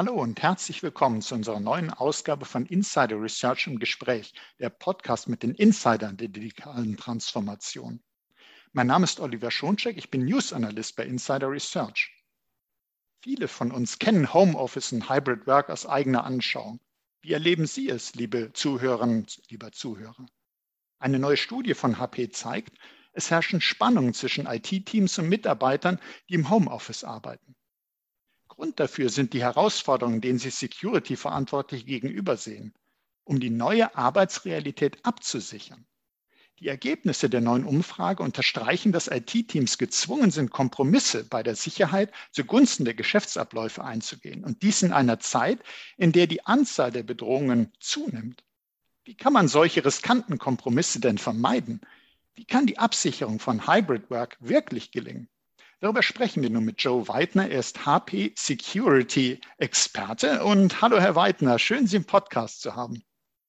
Hallo und herzlich willkommen zu unserer neuen Ausgabe von Insider Research im Gespräch, der Podcast mit den Insidern der digitalen Transformation. Mein Name ist Oliver Schonschek, ich bin News Analyst bei Insider Research. Viele von uns kennen Homeoffice und Hybrid Work aus eigener Anschauung. Wie erleben Sie es, liebe Zuhörerinnen, lieber Zuhörer? Eine neue Studie von HP zeigt, es herrschen Spannungen zwischen IT-Teams und Mitarbeitern, die im Homeoffice arbeiten. Grund dafür sind die Herausforderungen, denen sich Security-Verantwortliche gegenübersehen, um die neue Arbeitsrealität abzusichern. Die Ergebnisse der neuen Umfrage unterstreichen, dass IT-Teams gezwungen sind, Kompromisse bei der Sicherheit zugunsten der Geschäftsabläufe einzugehen. Und dies in einer Zeit, in der die Anzahl der Bedrohungen zunimmt. Wie kann man solche riskanten Kompromisse denn vermeiden? Wie kann die Absicherung von Hybrid Work wirklich gelingen? Darüber sprechen wir nun mit Joe Weidner. Er ist HP Security Experte. Und hallo, Herr Weidner, schön, Sie im Podcast zu haben.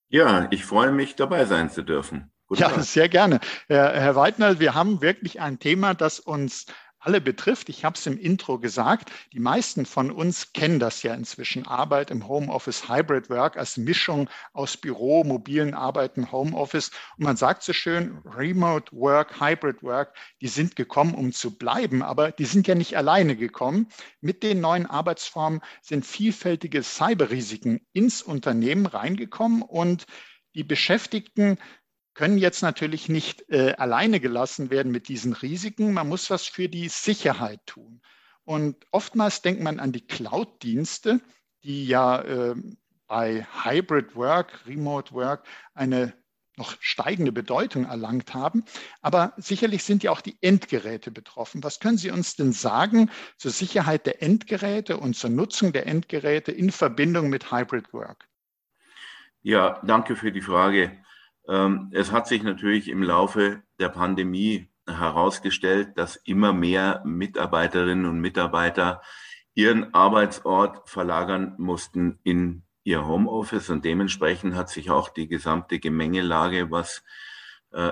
Ja, ich freue mich, dabei sein zu dürfen. Guten Tag. Sehr gerne. Herr Weidner, wir haben wirklich ein Thema, das uns alle betrifft. Ich habe es im Intro gesagt. Die meisten von uns kennen das ja inzwischen. Arbeit im Homeoffice, Hybrid Work als Mischung aus Büro, mobilen Arbeiten, Homeoffice. Und man sagt so schön, Remote Work, Hybrid Work, die sind gekommen, um zu bleiben. Aber die sind ja nicht alleine gekommen. Mit den neuen Arbeitsformen sind vielfältige Cyberrisiken ins Unternehmen reingekommen. Und die Beschäftigten können jetzt natürlich nicht alleine gelassen werden mit diesen Risiken. Man muss was für die Sicherheit tun. Und oftmals denkt man an die Cloud-Dienste, die ja bei Hybrid Work, Remote Work eine noch steigende Bedeutung erlangt haben. Aber sicherlich sind ja auch die Endgeräte betroffen. Was können Sie uns denn sagen zur Sicherheit der Endgeräte und zur Nutzung der Endgeräte in Verbindung mit Hybrid Work? Ja, danke für die Frage. Es hat sich natürlich im Laufe der Pandemie herausgestellt, dass immer mehr Mitarbeiterinnen und Mitarbeiter ihren Arbeitsort verlagern mussten in ihr Homeoffice. Und dementsprechend hat sich auch die gesamte Gemengelage, was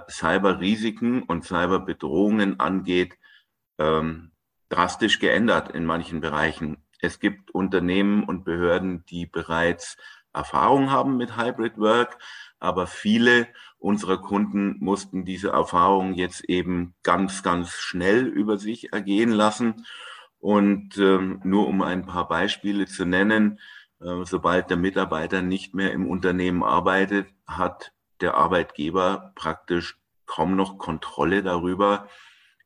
Cyberrisiken und Cyberbedrohungen angeht, drastisch geändert in manchen Bereichen. Es gibt Unternehmen und Behörden, die bereits Erfahrung haben mit Hybrid Work, aber viele unserer Kunden mussten diese Erfahrung jetzt eben ganz, ganz schnell über sich ergehen lassen. Und nur um ein paar Beispiele zu nennen, sobald der Mitarbeiter nicht mehr im Unternehmen arbeitet, hat der Arbeitgeber praktisch kaum noch Kontrolle darüber,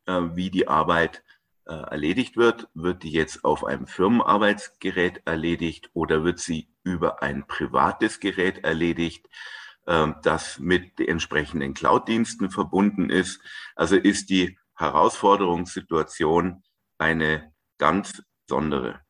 wie die Arbeit erledigt wird. Wird die jetzt auf einem Firmenarbeitsgerät erledigt oder wird sie über ein privates Gerät erledigt, das mit den entsprechenden Cloud-Diensten verbunden ist? Also ist die Herausforderungssituation eine ganz besondere.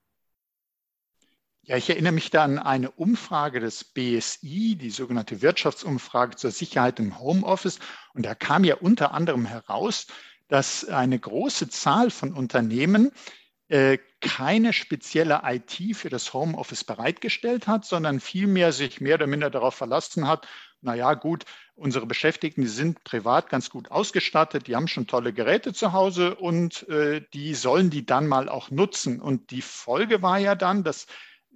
Ja, ich erinnere mich da an eine Umfrage des BSI, die sogenannte Wirtschaftsumfrage zur Sicherheit im Homeoffice. Und da kam ja unter anderem heraus, dass eine große Zahl von Unternehmen keine spezielle IT für das Homeoffice bereitgestellt hat, sondern vielmehr sich mehr oder minder darauf verlassen hat, naja gut, unsere Beschäftigten, die sind privat ganz gut ausgestattet, die haben schon tolle Geräte zu Hause und die sollen die dann mal auch nutzen. Und die Folge war ja dann, dass,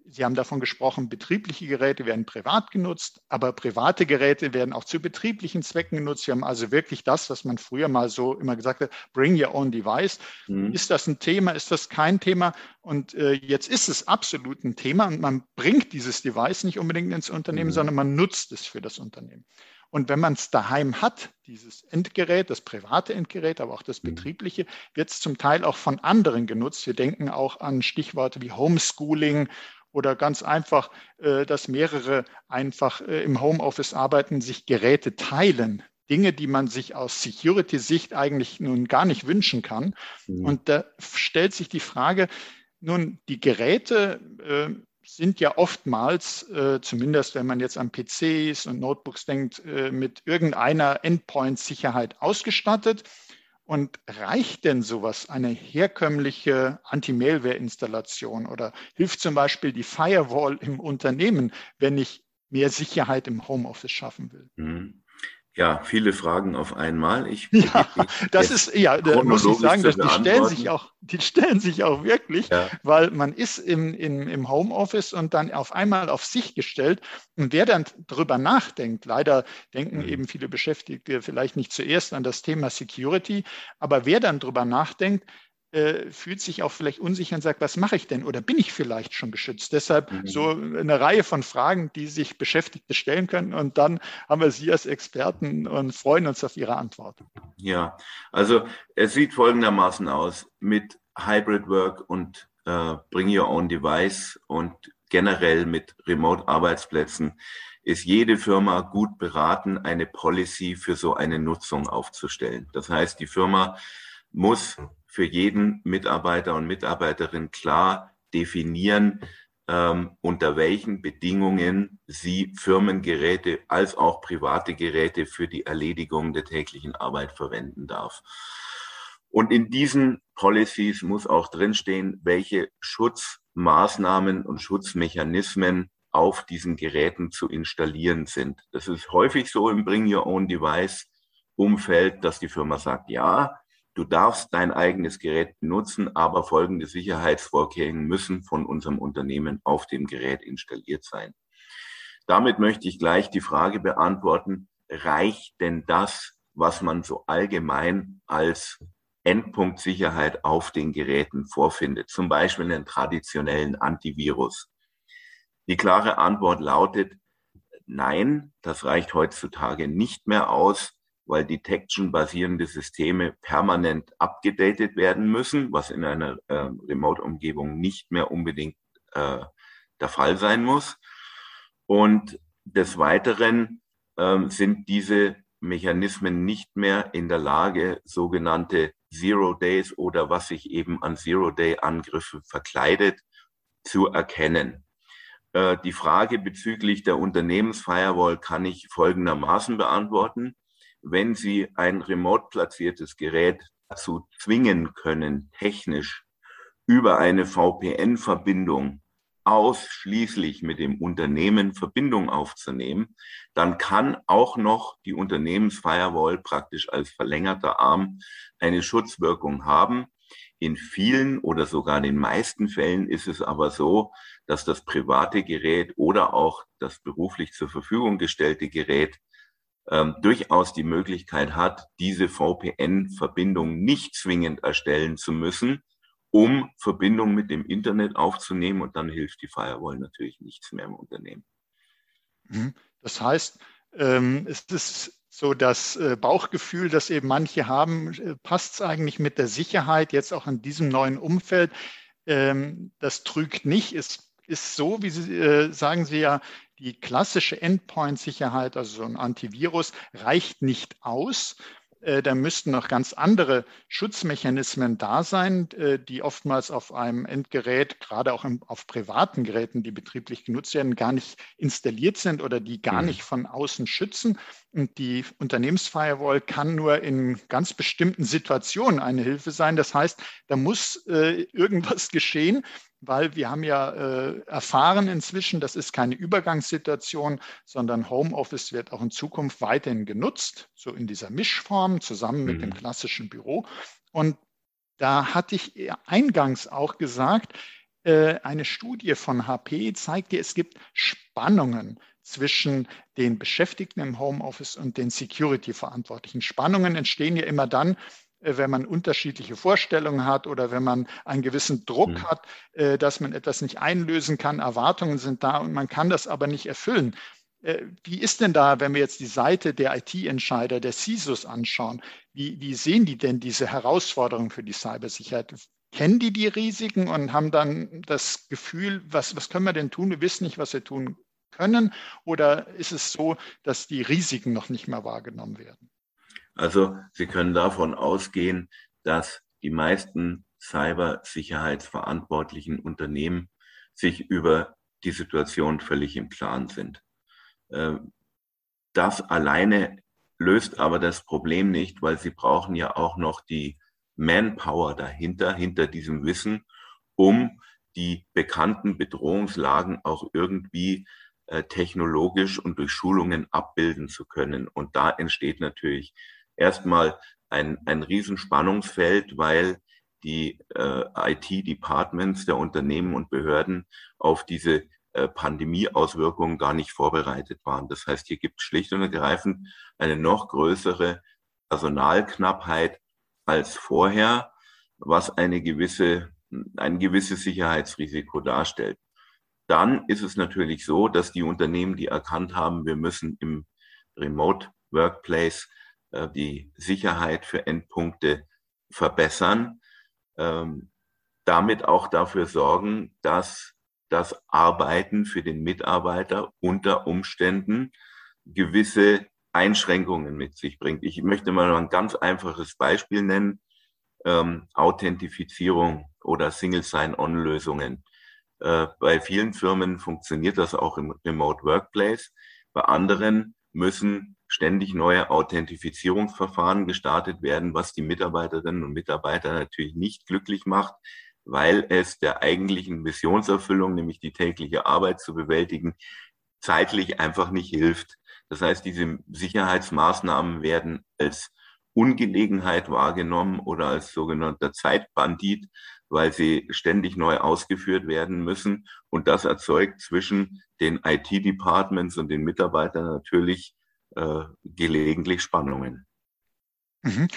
Sie haben davon gesprochen, betriebliche Geräte werden privat genutzt, aber private Geräte werden auch zu betrieblichen Zwecken genutzt. Wir haben also wirklich das, was man früher mal so immer gesagt hat, bring your own device. Mhm. Ist das ein Thema? Ist das kein Thema? Und jetzt ist es absolut ein Thema und man bringt dieses Device nicht unbedingt ins Unternehmen, sondern man nutzt es für das Unternehmen. Und wenn man es daheim hat, dieses Endgerät, das private Endgerät, aber auch das betriebliche, wird es zum Teil auch von anderen genutzt. Wir denken auch an Stichworte wie Homeschooling oder ganz einfach, dass mehrere einfach im Homeoffice arbeiten, sich Geräte teilen. Dinge, die man sich aus Security-Sicht eigentlich nun gar nicht wünschen kann. Mhm. Und da stellt sich die Frage, nun, die Geräte sind ja oftmals, zumindest wenn man jetzt an PCs und Notebooks denkt, mit irgendeiner Endpoint-Sicherheit ausgestattet. Und reicht denn sowas, eine herkömmliche Anti-Malware-Installation, oder hilft zum Beispiel die Firewall im Unternehmen, wenn ich mehr Sicherheit im Homeoffice schaffen will? Ja, viele Fragen auf einmal. Da muss ich sagen, dass die stellen sich auch wirklich, ja, weil man ist im Homeoffice und dann auf einmal auf sich gestellt. Und wer dann drüber nachdenkt, leider denken eben viele Beschäftigte vielleicht nicht zuerst an das Thema Security, aber wer dann drüber nachdenkt, fühlt sich auch vielleicht unsicher und sagt, was mache ich denn? Oder bin ich vielleicht schon geschützt? Deshalb so eine Reihe von Fragen, die sich Beschäftigte stellen können. Und dann haben wir Sie als Experten und freuen uns auf Ihre Antwort. Ja, also es sieht folgendermaßen aus. Mit Hybrid Work und Bring Your Own Device und generell mit Remote-Arbeitsplätzen ist jede Firma gut beraten, eine Policy für so eine Nutzung aufzustellen. Das heißt, die Firma muss für jeden Mitarbeiter und Mitarbeiterin klar definieren, unter welchen Bedingungen sie Firmengeräte als auch private Geräte für die Erledigung der täglichen Arbeit verwenden darf. Und in diesen Policies muss auch drinstehen, welche Schutzmaßnahmen und Schutzmechanismen auf diesen Geräten zu installieren sind. Das ist häufig so im Bring-Your-Own-Device-Umfeld, dass die Firma sagt, ja, du darfst dein eigenes Gerät benutzen, aber folgende Sicherheitsvorkehrungen müssen von unserem Unternehmen auf dem Gerät installiert sein. Damit möchte ich gleich die Frage beantworten, reicht denn das, was man so allgemein als Endpunktsicherheit auf den Geräten vorfindet, zum Beispiel einen traditionellen Antivirus? Die klare Antwort lautet, nein, das reicht heutzutage nicht mehr aus, weil Detection-basierende Systeme permanent abgedatet werden müssen, was in einer Remote-Umgebung nicht mehr unbedingt der Fall sein muss. Und des Weiteren sind diese Mechanismen nicht mehr in der Lage, sogenannte Zero-Days oder was sich eben an Zero-Day-Angriffen verkleidet, zu erkennen. Die Frage bezüglich der Unternehmensfirewall kann ich folgendermaßen beantworten. Wenn Sie ein remote platziertes Gerät dazu zwingen können, technisch über eine VPN-Verbindung ausschließlich mit dem Unternehmen Verbindung aufzunehmen, dann kann auch noch die Unternehmensfirewall praktisch als verlängerter Arm eine Schutzwirkung haben. In vielen oder sogar den meisten Fällen ist es aber so, dass das private Gerät oder auch das beruflich zur Verfügung gestellte Gerät durchaus die Möglichkeit hat, diese VPN-Verbindung nicht zwingend erstellen zu müssen, um Verbindung mit dem Internet aufzunehmen. Und dann hilft die Firewall natürlich nichts mehr im Unternehmen. Das heißt, es ist so das Bauchgefühl, das eben manche haben, passt es eigentlich mit der Sicherheit jetzt auch in diesem neuen Umfeld? Das trügt nicht, ist so, wie Sie sagen Sie ja, die klassische Endpoint-Sicherheit, also so ein Antivirus, reicht nicht aus. Da müssten noch ganz andere Schutzmechanismen da sein, die oftmals auf einem Endgerät, gerade auch auf privaten Geräten, die betrieblich genutzt werden, gar nicht installiert sind oder die gar nicht von außen schützen. Und die Unternehmensfirewall kann nur in ganz bestimmten Situationen eine Hilfe sein. Das heißt, da muss irgendwas geschehen, weil wir haben ja erfahren inzwischen, das ist keine Übergangssituation, sondern Homeoffice wird auch in Zukunft weiterhin genutzt, so in dieser Mischform zusammen mit dem klassischen Büro. Und da hatte ich eingangs auch gesagt, eine Studie von HP zeigt dir, es gibt Spannungen zwischen den Beschäftigten im Homeoffice und den Security-Verantwortlichen. Spannungen entstehen ja immer dann, wenn man unterschiedliche Vorstellungen hat oder wenn man einen gewissen Druck hat, dass man etwas nicht einlösen kann, Erwartungen sind da und man kann das aber nicht erfüllen. Wie ist denn da, wenn wir jetzt die Seite der IT-Entscheider, der CISOs anschauen, wie sehen die denn diese Herausforderungen für die Cybersicherheit? Kennen die Risiken und haben dann das Gefühl, was können wir denn tun? Wir wissen nicht, was wir tun können. Oder ist es so, dass die Risiken noch nicht mehr wahrgenommen werden? Also Sie können davon ausgehen, dass die meisten cybersicherheitsverantwortlichen Unternehmen sich über die Situation völlig im Klaren sind. Das alleine löst aber das Problem nicht, weil sie brauchen ja auch noch die Manpower dahinter, hinter diesem Wissen, um die bekannten Bedrohungslagen auch irgendwie technologisch und durch Schulungen abbilden zu können. Und da entsteht natürlich erstmal ein Riesenspannungsfeld, weil die IT-Departments der Unternehmen und Behörden auf diese Pandemie-Auswirkungen gar nicht vorbereitet waren. Das heißt, hier gibt es schlicht und ergreifend eine noch größere Personalknappheit als vorher, was ein gewisses Sicherheitsrisiko darstellt. Dann ist es natürlich so, dass die Unternehmen, die erkannt haben, wir müssen im Remote Workplace die Sicherheit für Endpunkte verbessern, damit auch dafür sorgen, dass das Arbeiten für den Mitarbeiter unter Umständen gewisse Einschränkungen mit sich bringt. Ich möchte mal ein ganz einfaches Beispiel nennen, Authentifizierung oder Single Sign-On-Lösungen. Bei vielen Firmen funktioniert das auch im Remote Workplace. Bei anderen müssen ständig neue Authentifizierungsverfahren gestartet werden, was die Mitarbeiterinnen und Mitarbeiter natürlich nicht glücklich macht, weil es der eigentlichen Missionserfüllung, nämlich die tägliche Arbeit zu bewältigen, zeitlich einfach nicht hilft. Das heißt, diese Sicherheitsmaßnahmen werden als Ungelegenheit wahrgenommen oder als sogenannter Zeitbandit, weil sie ständig neu ausgeführt werden müssen. Und das erzeugt zwischen den IT-Departments und den Mitarbeitern natürlich gelegentlich Spannungen. Mhm.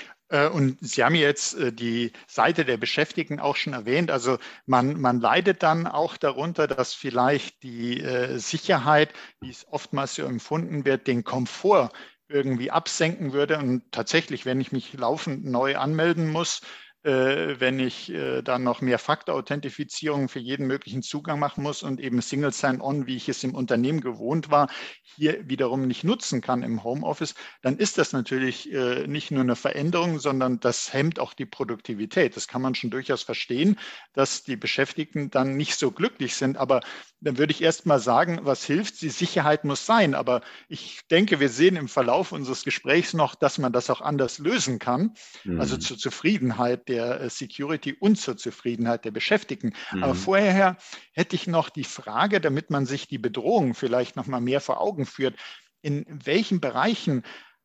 Und Sie haben jetzt die Seite der Beschäftigten auch schon erwähnt. Also man leidet dann auch darunter, dass vielleicht die Sicherheit, wie es oftmals so empfunden wird, den Komfort irgendwie absenken würde. Und tatsächlich, wenn ich mich laufend neu anmelden muss, wenn ich dann noch mehr Faktor-Authentifizierung für jeden möglichen Zugang machen muss und eben Single Sign-On, wie ich es im Unternehmen gewohnt war, hier wiederum nicht nutzen kann im Homeoffice, dann ist das natürlich nicht nur eine Veränderung, sondern das hemmt auch die Produktivität. Das kann man schon durchaus verstehen, dass die Beschäftigten dann nicht so glücklich sind. Aber dann würde ich erst mal sagen, was hilft? Die Sicherheit muss sein. Aber ich denke, wir sehen im Verlauf unseres Gesprächs noch, dass man das auch anders lösen kann, also zur Zufriedenheit der Security und zur Zufriedenheit der Beschäftigten. Aber vorher hätte ich noch die Frage, damit man sich die Bedrohung vielleicht noch mal mehr vor Augen führt. In welchen Bereichen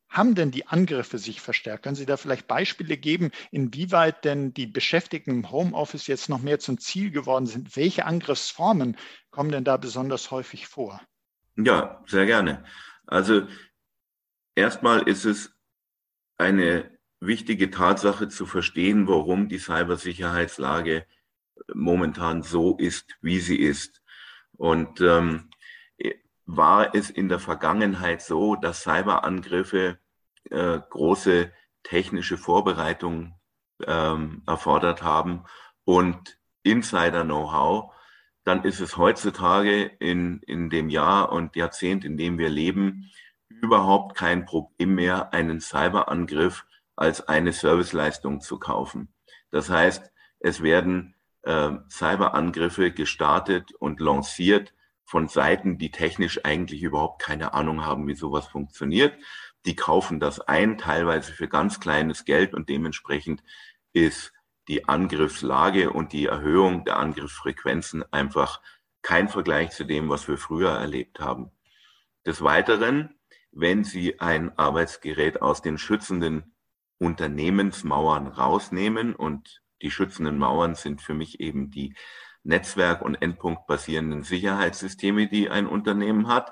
haben denn die Angriffe sich verstärkt? Können Sie da vielleicht Beispiele geben, inwieweit denn die Beschäftigten im Homeoffice jetzt noch mehr zum Ziel geworden sind? Welche Angriffsformen kommen denn da besonders häufig vor? Ja, sehr gerne. Also erstmal ist es eine wichtige Tatsache zu verstehen, warum die Cybersicherheitslage momentan so ist, wie sie ist. Und war es in der Vergangenheit so, dass Cyberangriffe große technische Vorbereitungen erfordert haben und Insider-Know-how, dann ist es heutzutage in dem Jahr und Jahrzehnt, in dem wir leben, überhaupt kein Problem mehr, einen Cyberangriff als eine Serviceleistung zu kaufen. Das heißt, es werden Cyberangriffe gestartet und lanciert von Seiten, die technisch eigentlich überhaupt keine Ahnung haben, wie sowas funktioniert. Die kaufen das ein, teilweise für ganz kleines Geld, und dementsprechend ist die Angriffslage und die Erhöhung der Angriffsfrequenzen einfach kein Vergleich zu dem, was wir früher erlebt haben. Des Weiteren, wenn Sie ein Arbeitsgerät aus den schützenden Unternehmensmauern rausnehmen, und die schützenden Mauern sind für mich eben die Netzwerk- und endpunktbasierenden Sicherheitssysteme, die ein Unternehmen hat,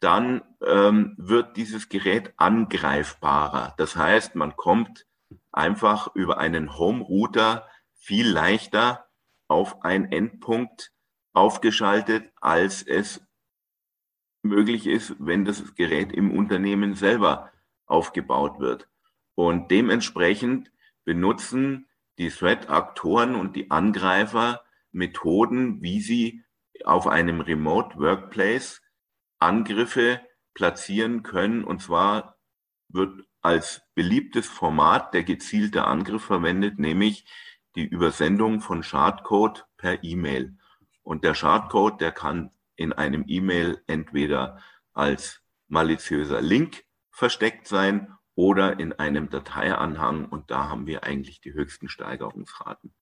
dann wird dieses Gerät angreifbarer. Das heißt, man kommt einfach über einen Home-Router viel leichter auf einen Endpunkt aufgeschaltet, als es möglich ist, wenn das Gerät im Unternehmen selber aufgebaut wird. Und dementsprechend benutzen die Threat-Aktoren und die Angreifer Methoden, wie sie auf einem Remote Workplace Angriffe platzieren können. Und zwar wird als beliebtes Format der gezielte Angriff verwendet, nämlich die Übersendung von Schadcode per E-Mail. Und der Schadcode, der kann in einem E-Mail entweder als maliziöser Link versteckt sein oder in einem Dateianhang, und da haben wir eigentlich die höchsten Steigerungsraten.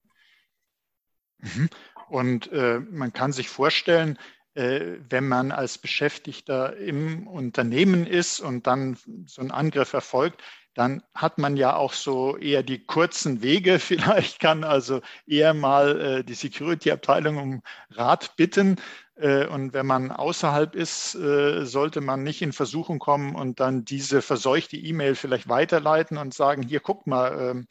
Und man kann sich vorstellen, wenn man als Beschäftigter im Unternehmen ist und dann so ein Angriff erfolgt, dann hat man ja auch so eher die kurzen Wege. Vielleicht kann also eher mal die Security-Abteilung um Rat bitten. Und wenn man außerhalb ist, sollte man nicht in Versuchung kommen und dann diese verseuchte E-Mail vielleicht weiterleiten und sagen, hier, guck mal,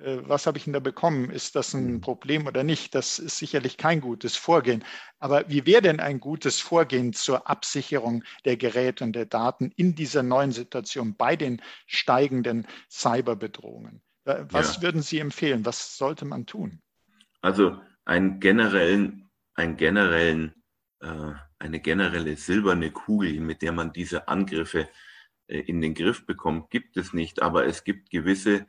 was habe ich denn da bekommen? Ist das ein Problem oder nicht? Das ist sicherlich kein gutes Vorgehen. Aber wie wäre denn ein gutes Vorgehen zur Absicherung der Geräte und der Daten in dieser neuen Situation bei den steigenden Cyberbedrohungen? Was würden Sie empfehlen? Was sollte man tun? Also eine generelle silberne Kugel, mit der man diese Angriffe in den Griff bekommt, gibt es nicht. Aber es gibt gewisse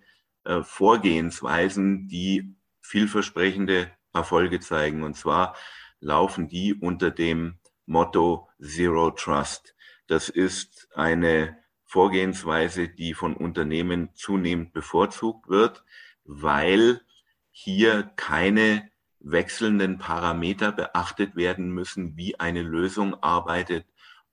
Vorgehensweisen, die vielversprechende Erfolge zeigen. Und zwar laufen die unter dem Motto Zero Trust. Das ist eine Vorgehensweise, die von Unternehmen zunehmend bevorzugt wird, weil hier keine wechselnden Parameter beachtet werden müssen, wie eine Lösung arbeitet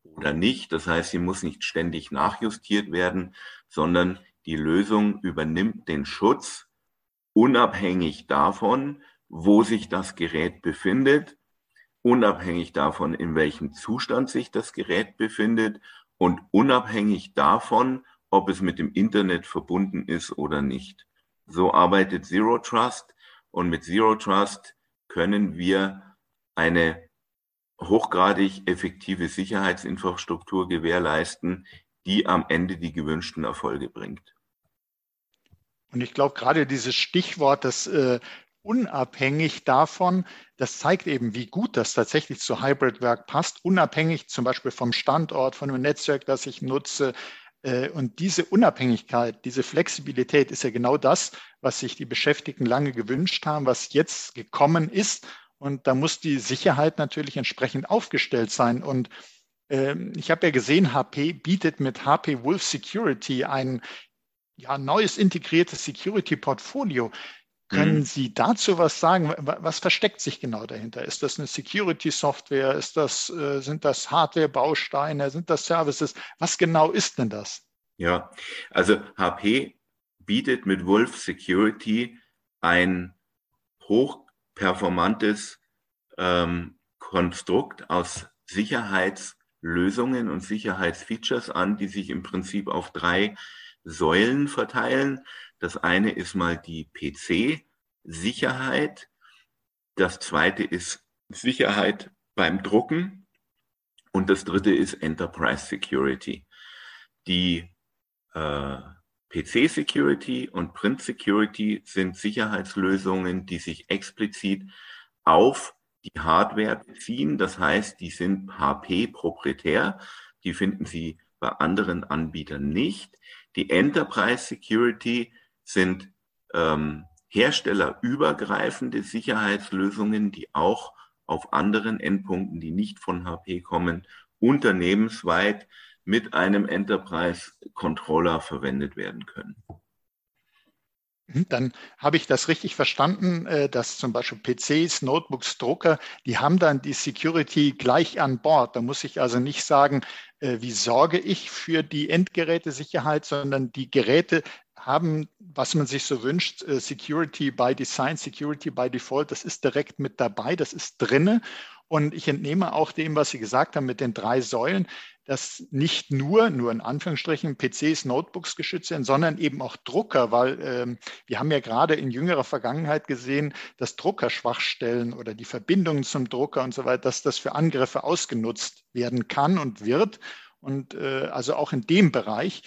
oder nicht. Das heißt, sie muss nicht ständig nachjustiert werden, sondern die Lösung übernimmt den Schutz, unabhängig davon, wo sich das Gerät befindet, unabhängig davon, in welchem Zustand sich das Gerät befindet und unabhängig davon, ob es mit dem Internet verbunden ist oder nicht. So arbeitet Zero Trust, und mit Zero Trust können wir eine hochgradig effektive Sicherheitsinfrastruktur gewährleisten, die am Ende die gewünschten Erfolge bringt. Und ich glaube, gerade dieses Stichwort, das unabhängig davon, das zeigt eben, wie gut das tatsächlich zu Hybrid Work passt, unabhängig zum Beispiel vom Standort, von dem Netzwerk, das ich nutze. Und diese Unabhängigkeit, diese Flexibilität ist ja genau das, was sich die Beschäftigten lange gewünscht haben, was jetzt gekommen ist. Und da muss die Sicherheit natürlich entsprechend aufgestellt sein. Und ich habe ja gesehen, HP bietet mit HP Wolf Security ein neues integriertes Security-Portfolio. Können Sie dazu was sagen? Was versteckt sich genau dahinter? Ist das eine Security-Software? Sind das Hardware-Bausteine? Sind das Services? Was genau ist denn das? Ja, also HP bietet mit Wolf Security ein hochperformantes Konstrukt aus Sicherheitslösungen und Sicherheitsfeatures an, die sich im Prinzip auf drei Säulen verteilen. Das eine ist mal die PC-Sicherheit, das zweite ist Sicherheit beim Drucken und das dritte ist Enterprise Security. Die PC-Security und Print-Security sind Sicherheitslösungen, die sich explizit auf die Hardware beziehen. Das heißt, die sind HP-proprietär, die finden Sie bei anderen Anbietern nicht. Die Enterprise Security sind herstellerübergreifende Sicherheitslösungen, die auch auf anderen Endpunkten, die nicht von HP kommen, unternehmensweit mit einem Enterprise-Controller verwendet werden können. Dann habe ich das richtig verstanden, dass zum Beispiel PCs, Notebooks, Drucker, die haben dann die Security gleich an Bord. Da muss ich also nicht sagen, wie sorge ich für die Endgerätesicherheit, sondern die Geräte haben, was man sich so wünscht, Security by Design, Security by Default. Das ist direkt mit dabei, das ist drinne. Und ich entnehme auch dem, was Sie gesagt haben mit den drei Säulen, dass nicht nur in Anführungsstrichen PCs, Notebooks geschützt werden, sondern eben auch Drucker, weil wir haben ja gerade in jüngerer Vergangenheit gesehen, dass Druckerschwachstellen oder die Verbindungen zum Drucker und so weiter, dass das für Angriffe ausgenutzt werden kann und wird. Und also auch in dem Bereich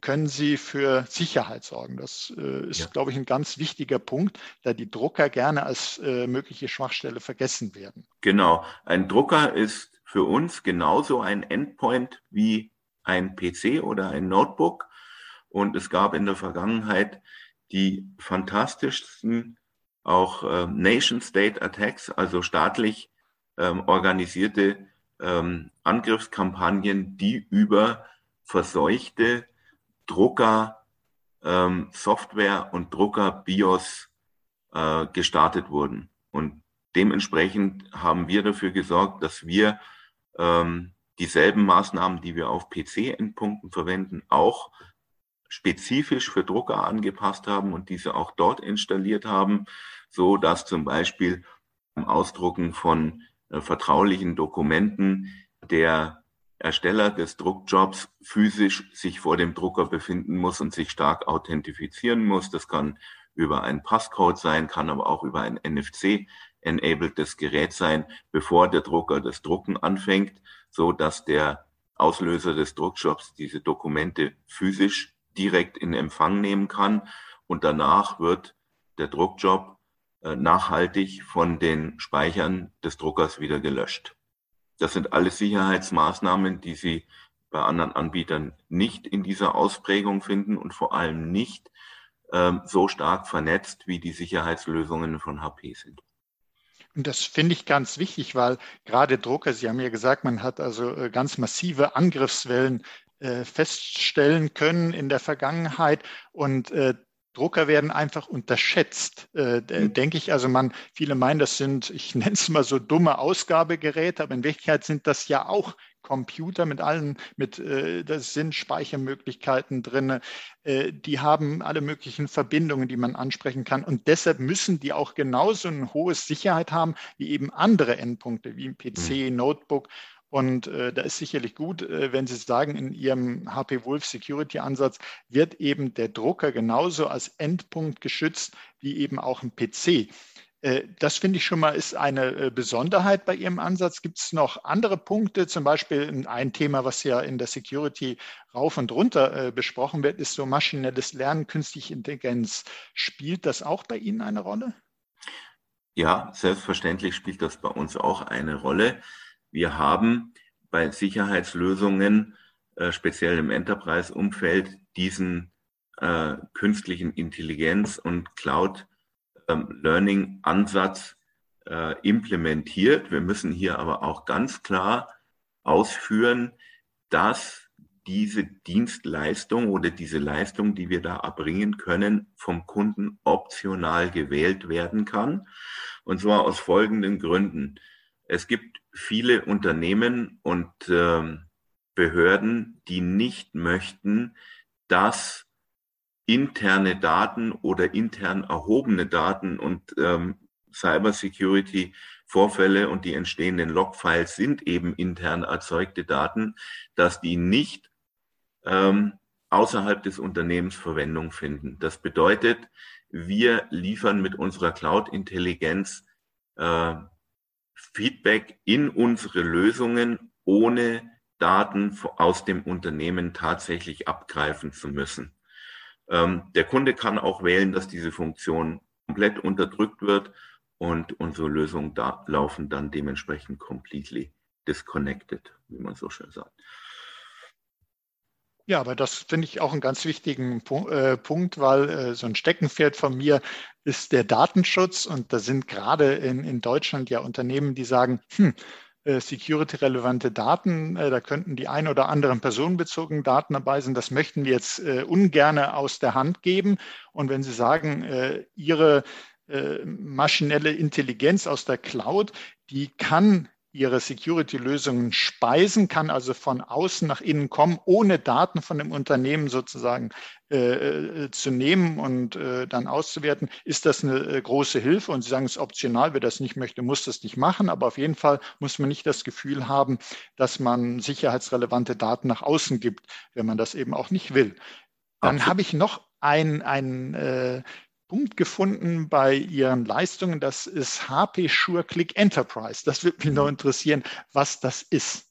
können Sie für Sicherheit sorgen. Das ist, glaube ich, ein ganz wichtiger Punkt, da die Drucker gerne als mögliche Schwachstelle vergessen werden. Genau. Ein Drucker ist für uns genauso ein Endpoint wie ein PC oder ein Notebook. Und es gab in der Vergangenheit die fantastischsten auch Nation-State-Attacks, also staatlich organisierte Angriffskampagnen, die über verseuchte Drucker, Software und Drucker BIOS gestartet wurden. Und Dementsprechend haben wir dafür gesorgt, dass wir dieselben Maßnahmen, die wir auf PC-Endpunkten verwenden, auch spezifisch für Drucker angepasst haben und diese auch dort installiert haben, so dass zum Beispiel beim Ausdrucken von vertraulichen Dokumenten der Ersteller des Druckjobs physisch sich vor dem Drucker befinden muss und sich stark authentifizieren muss. Das kann über einen Passcode sein, kann aber auch über ein NFC-enabledes Gerät sein, bevor der Drucker das Drucken anfängt, so dass der Auslöser des Druckjobs diese Dokumente physisch direkt in Empfang nehmen kann. Und danach wird der Druckjob nachhaltig von den Speichern des Druckers wieder gelöscht. Das sind alles Sicherheitsmaßnahmen, die Sie bei anderen Anbietern nicht in dieser Ausprägung finden und vor allem nicht so stark vernetzt, wie die Sicherheitslösungen von HP sind. Und das finde ich ganz wichtig, weil gerade Drucker, Sie haben ja gesagt, man hat also ganz massive Angriffswellen feststellen können in der Vergangenheit und Drucker werden einfach unterschätzt, denke ich. Also viele meinen, das sind, ich nenne es mal so dumme Ausgabegeräte, aber in Wirklichkeit sind das ja auch Computer da sind Speichermöglichkeiten drin, die haben alle möglichen Verbindungen, die man ansprechen kann. Und deshalb müssen die auch genauso eine hohe Sicherheit haben wie eben andere Endpunkte, wie ein PC, Notebook. Und da ist sicherlich gut, wenn Sie sagen, in Ihrem HP Wolf Security Ansatz wird eben der Drucker genauso als Endpunkt geschützt wie eben auch ein PC. Das finde ich schon mal ist eine Besonderheit bei Ihrem Ansatz. Gibt es noch andere Punkte? Zum Beispiel ein Thema, was ja in der Security rauf und runter besprochen wird, ist so maschinelles Lernen, künstliche Intelligenz. Spielt das auch bei Ihnen eine Rolle? Ja, selbstverständlich spielt das bei uns auch eine Rolle. Wir haben bei Sicherheitslösungen, speziell im Enterprise-Umfeld, diesen künstlichen Intelligenz- und Cloud-Learning-Ansatz implementiert. Wir müssen hier aber auch ganz klar ausführen, dass diese Dienstleistung oder diese Leistung, die wir da erbringen können, vom Kunden optional gewählt werden kann. Und zwar aus folgenden Gründen. Es gibt viele Unternehmen und Behörden, die nicht möchten, dass interne Daten oder intern erhobene Daten und Cybersecurity-Vorfälle und die entstehenden Logfiles sind eben intern erzeugte Daten, dass die nicht außerhalb des Unternehmens Verwendung finden. Das bedeutet, wir liefern mit unserer Cloud-Intelligenz Feedback in unsere Lösungen, ohne Daten aus dem Unternehmen tatsächlich abgreifen zu müssen. Der Kunde kann auch wählen, dass diese Funktion komplett unterdrückt wird und unsere Lösungen laufen dann dementsprechend completely disconnected, wie man so schön sagt. Ja, aber das finde ich auch einen ganz wichtigen Punkt, weil so ein Steckenpferd von mir ist der Datenschutz. Und da sind gerade in Deutschland ja Unternehmen, die sagen, security-relevante Daten, da könnten die ein oder anderen personenbezogenen Daten dabei sein. Das möchten wir jetzt ungerne aus der Hand geben. Und wenn Sie sagen, Ihre maschinelle Intelligenz aus der Cloud, die kann ihre Security-Lösungen speisen, kann also von außen nach innen kommen, ohne Daten von dem Unternehmen sozusagen zu nehmen und dann auszuwerten, ist das eine große Hilfe. Und Sie sagen, es ist optional, wer das nicht möchte, muss das nicht machen. Aber auf jeden Fall muss man nicht das Gefühl haben, dass man sicherheitsrelevante Daten nach außen gibt, wenn man das eben auch nicht will. Dann habe ich noch einen Punkt gefunden bei Ihren Leistungen, das ist HP SureClick Enterprise. Das würde mich noch interessieren, was das ist.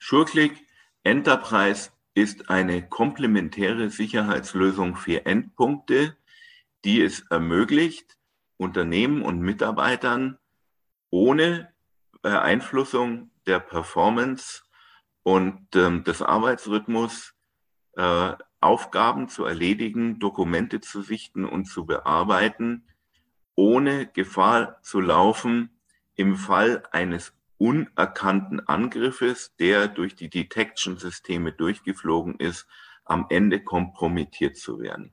SureClick Enterprise ist eine komplementäre Sicherheitslösung für Endpunkte, die es ermöglicht, Unternehmen und Mitarbeitern ohne Beeinflussung der Performance und des Arbeitsrhythmus Aufgaben zu erledigen, Dokumente zu sichten und zu bearbeiten, ohne Gefahr zu laufen im Fall eines unerkannten Angriffes, der durch die Detection-Systeme durchgeflogen ist, am Ende kompromittiert zu werden.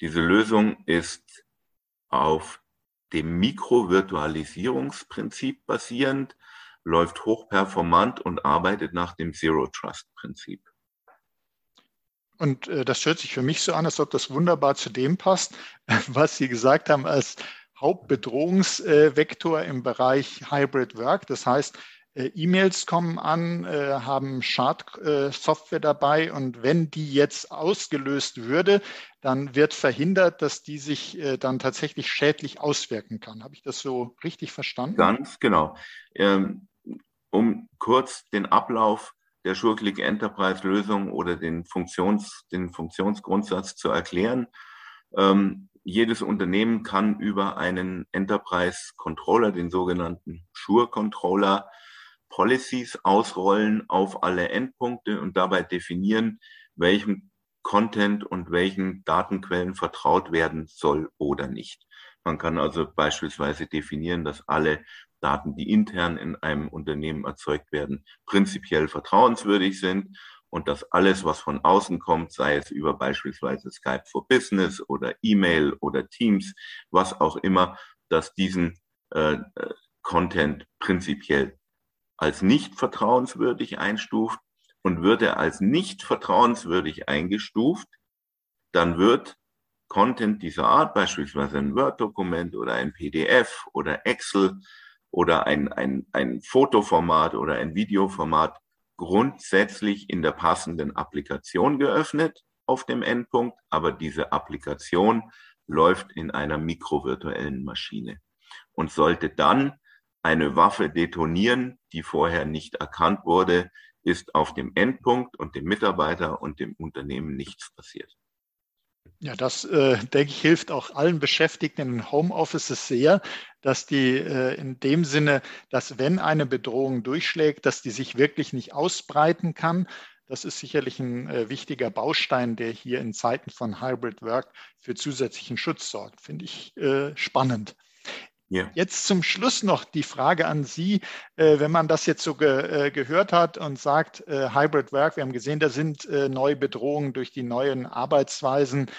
Diese Lösung ist auf dem Mikrovirtualisierungsprinzip basierend, läuft hochperformant und arbeitet nach dem Zero-Trust-Prinzip. Und das hört sich für mich so an, als ob das wunderbar zu dem passt, was Sie gesagt haben als Hauptbedrohungsvektor im Bereich Hybrid Work. Das heißt, E-Mails kommen an, haben Schadsoftware dabei, und wenn die jetzt ausgelöst würde, dann wird verhindert, dass die sich dann tatsächlich schädlich auswirken kann. Habe ich das so richtig verstanden? Ganz genau. Um kurz den Ablauf der SureClick Enterprise Lösung oder den Funktionsgrundsatz zu erklären. Jedes Unternehmen kann über einen Enterprise Controller, den sogenannten SureController, Policies ausrollen auf alle Endpunkte und dabei definieren, welchem Content und welchen Datenquellen vertraut werden soll oder nicht. Man kann also beispielsweise definieren, dass alle Daten, die intern in einem Unternehmen erzeugt werden, prinzipiell vertrauenswürdig sind und dass alles, was von außen kommt, sei es über beispielsweise Skype for Business oder E-Mail oder Teams, was auch immer, dass diesen Content prinzipiell als nicht vertrauenswürdig einstuft. Und wird er als nicht vertrauenswürdig eingestuft, dann wird Content dieser Art, beispielsweise ein Word-Dokument oder ein PDF oder Excel oder ein Fotoformat oder ein Videoformat, grundsätzlich in der passenden Applikation geöffnet auf dem Endpunkt, aber diese Applikation läuft in einer mikrovirtuellen Maschine und sollte dann eine Waffe detonieren, die vorher nicht erkannt wurde, ist auf dem Endpunkt und dem Mitarbeiter und dem Unternehmen nichts passiert. Ja, das, denke ich, hilft auch allen Beschäftigten in Homeoffices sehr, dass die in dem Sinne, dass wenn eine Bedrohung durchschlägt, dass die sich wirklich nicht ausbreiten kann. Das ist sicherlich ein wichtiger Baustein, der hier in Zeiten von Hybrid Work für zusätzlichen Schutz sorgt. Finde ich spannend. Ja. Jetzt zum Schluss noch die Frage an Sie, wenn man das jetzt so gehört hat und sagt, Hybrid Work, wir haben gesehen, da sind neue Bedrohungen durch die neuen Arbeitsweisen,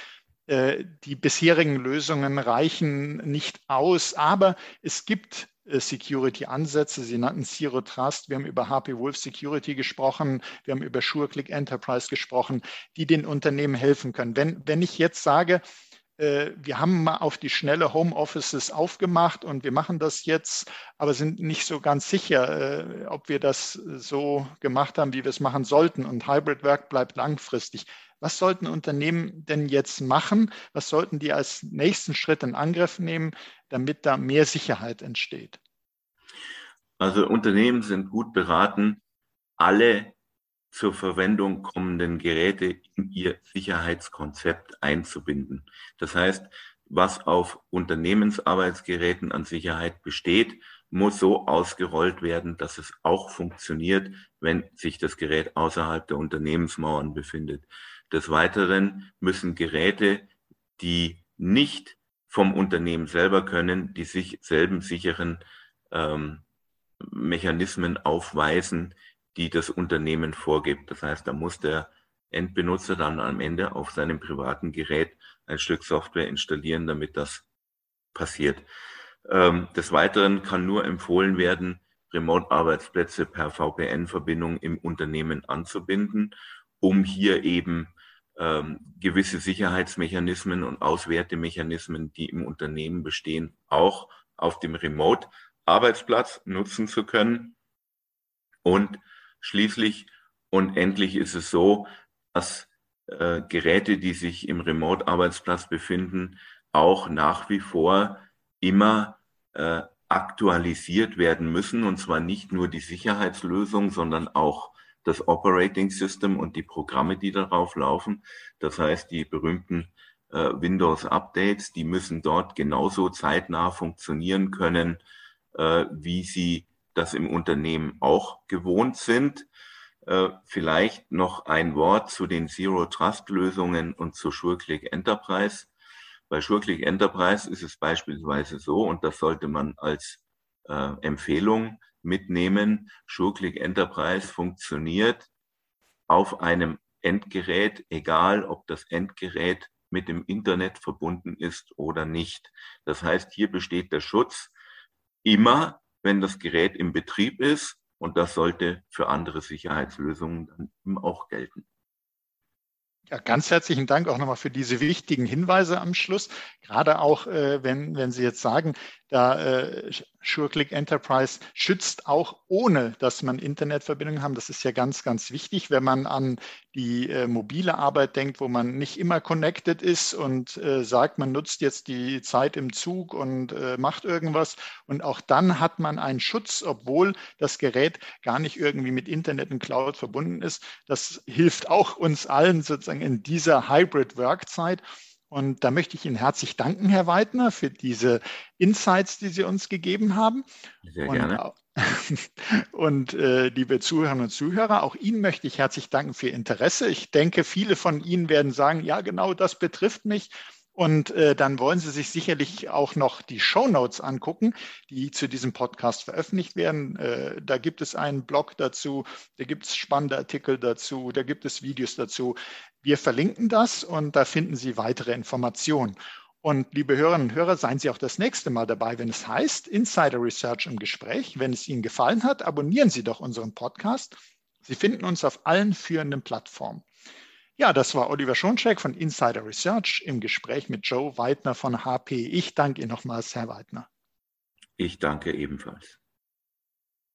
die bisherigen Lösungen reichen nicht aus, aber es gibt Security-Ansätze, Sie nannten Zero Trust, wir haben über HP Wolf Security gesprochen, wir haben über SureClick Enterprise gesprochen, die den Unternehmen helfen können. Wenn ich jetzt sage, wir haben mal auf die schnelle Homeoffices aufgemacht und wir machen das jetzt, aber sind nicht so ganz sicher, ob wir das so gemacht haben, wie wir es machen sollten. Und Hybrid Work bleibt langfristig. Was sollten Unternehmen denn jetzt machen? Was sollten die als nächsten Schritt in Angriff nehmen, damit da mehr Sicherheit entsteht? Also Unternehmen sind gut beraten, alle zur Verwendung kommenden Geräte in ihr Sicherheitskonzept einzubinden. Das heißt, was auf Unternehmensarbeitsgeräten an Sicherheit besteht, muss so ausgerollt werden, dass es auch funktioniert, wenn sich das Gerät außerhalb der Unternehmensmauern befindet. Des Weiteren müssen Geräte, die nicht vom Unternehmen selber können, die sich selben sicheren Mechanismen aufweisen, die das Unternehmen vorgibt. Das heißt, da muss der Endbenutzer dann am Ende auf seinem privaten Gerät ein Stück Software installieren, damit das passiert. Des Weiteren kann nur empfohlen werden, Remote-Arbeitsplätze per VPN-Verbindung im Unternehmen anzubinden, um hier eben gewisse Sicherheitsmechanismen und Auswertemechanismen, die im Unternehmen bestehen, auch auf dem Remote-Arbeitsplatz nutzen zu können. Und schließlich und endlich ist es so, dass Geräte, die sich im Remote-Arbeitsplatz befinden, auch nach wie vor immer aktualisiert werden müssen. Und zwar nicht nur die Sicherheitslösung, sondern auch das Operating System und die Programme, die darauf laufen. Das heißt, die berühmten Windows-Updates, die müssen dort genauso zeitnah funktionieren können, wie sie das im Unternehmen auch gewohnt sind. Vielleicht noch ein Wort zu den Zero-Trust-Lösungen und zu SureClick Enterprise. Bei SureClick Enterprise ist es beispielsweise so, und das sollte man als Empfehlung mitnehmen, SureClick Enterprise funktioniert auf einem Endgerät, egal ob das Endgerät mit dem Internet verbunden ist oder nicht. Das heißt, hier besteht der Schutz immer, wenn das Gerät im Betrieb ist, und das sollte für andere Sicherheitslösungen dann eben auch gelten. Ja, ganz herzlichen Dank auch nochmal für diese wichtigen Hinweise am Schluss. Gerade auch, wenn Sie jetzt sagen, da SureClick Enterprise schützt auch, ohne dass man Internetverbindungen haben. Das ist ja ganz, ganz wichtig, wenn man an die mobile Arbeit denkt, wo man nicht immer connected ist und sagt, man nutzt jetzt die Zeit im Zug und macht irgendwas. Und auch dann hat man einen Schutz, obwohl das Gerät gar nicht irgendwie mit Internet und Cloud verbunden ist. Das hilft auch uns allen sozusagen in dieser Hybrid-Work-Zeit. Und da möchte ich Ihnen herzlich danken, Herr Weidner, für diese Insights, die Sie uns gegeben haben. Sehr gerne. Und liebe Zuhörerinnen und Zuhörer, auch Ihnen möchte ich herzlich danken für Ihr Interesse. Ich denke, viele von Ihnen werden sagen, ja, genau, das betrifft mich. Und dann wollen Sie sich sicherlich auch noch die Shownotes angucken, die zu diesem Podcast veröffentlicht werden. Da gibt es einen Blog dazu, da gibt es spannende Artikel dazu, da gibt es Videos dazu. Wir verlinken das und da finden Sie weitere Informationen. Und liebe Hörerinnen und Hörer, seien Sie auch das nächste Mal dabei, wenn es heißt Insider Research im Gespräch. Wenn es Ihnen gefallen hat, abonnieren Sie doch unseren Podcast. Sie finden uns auf allen führenden Plattformen. Ja, das war Oliver Schonschek von Insider Research im Gespräch mit Joe Weidner von HP. Ich danke Ihnen nochmals, Herr Weidner. Ich danke ebenfalls.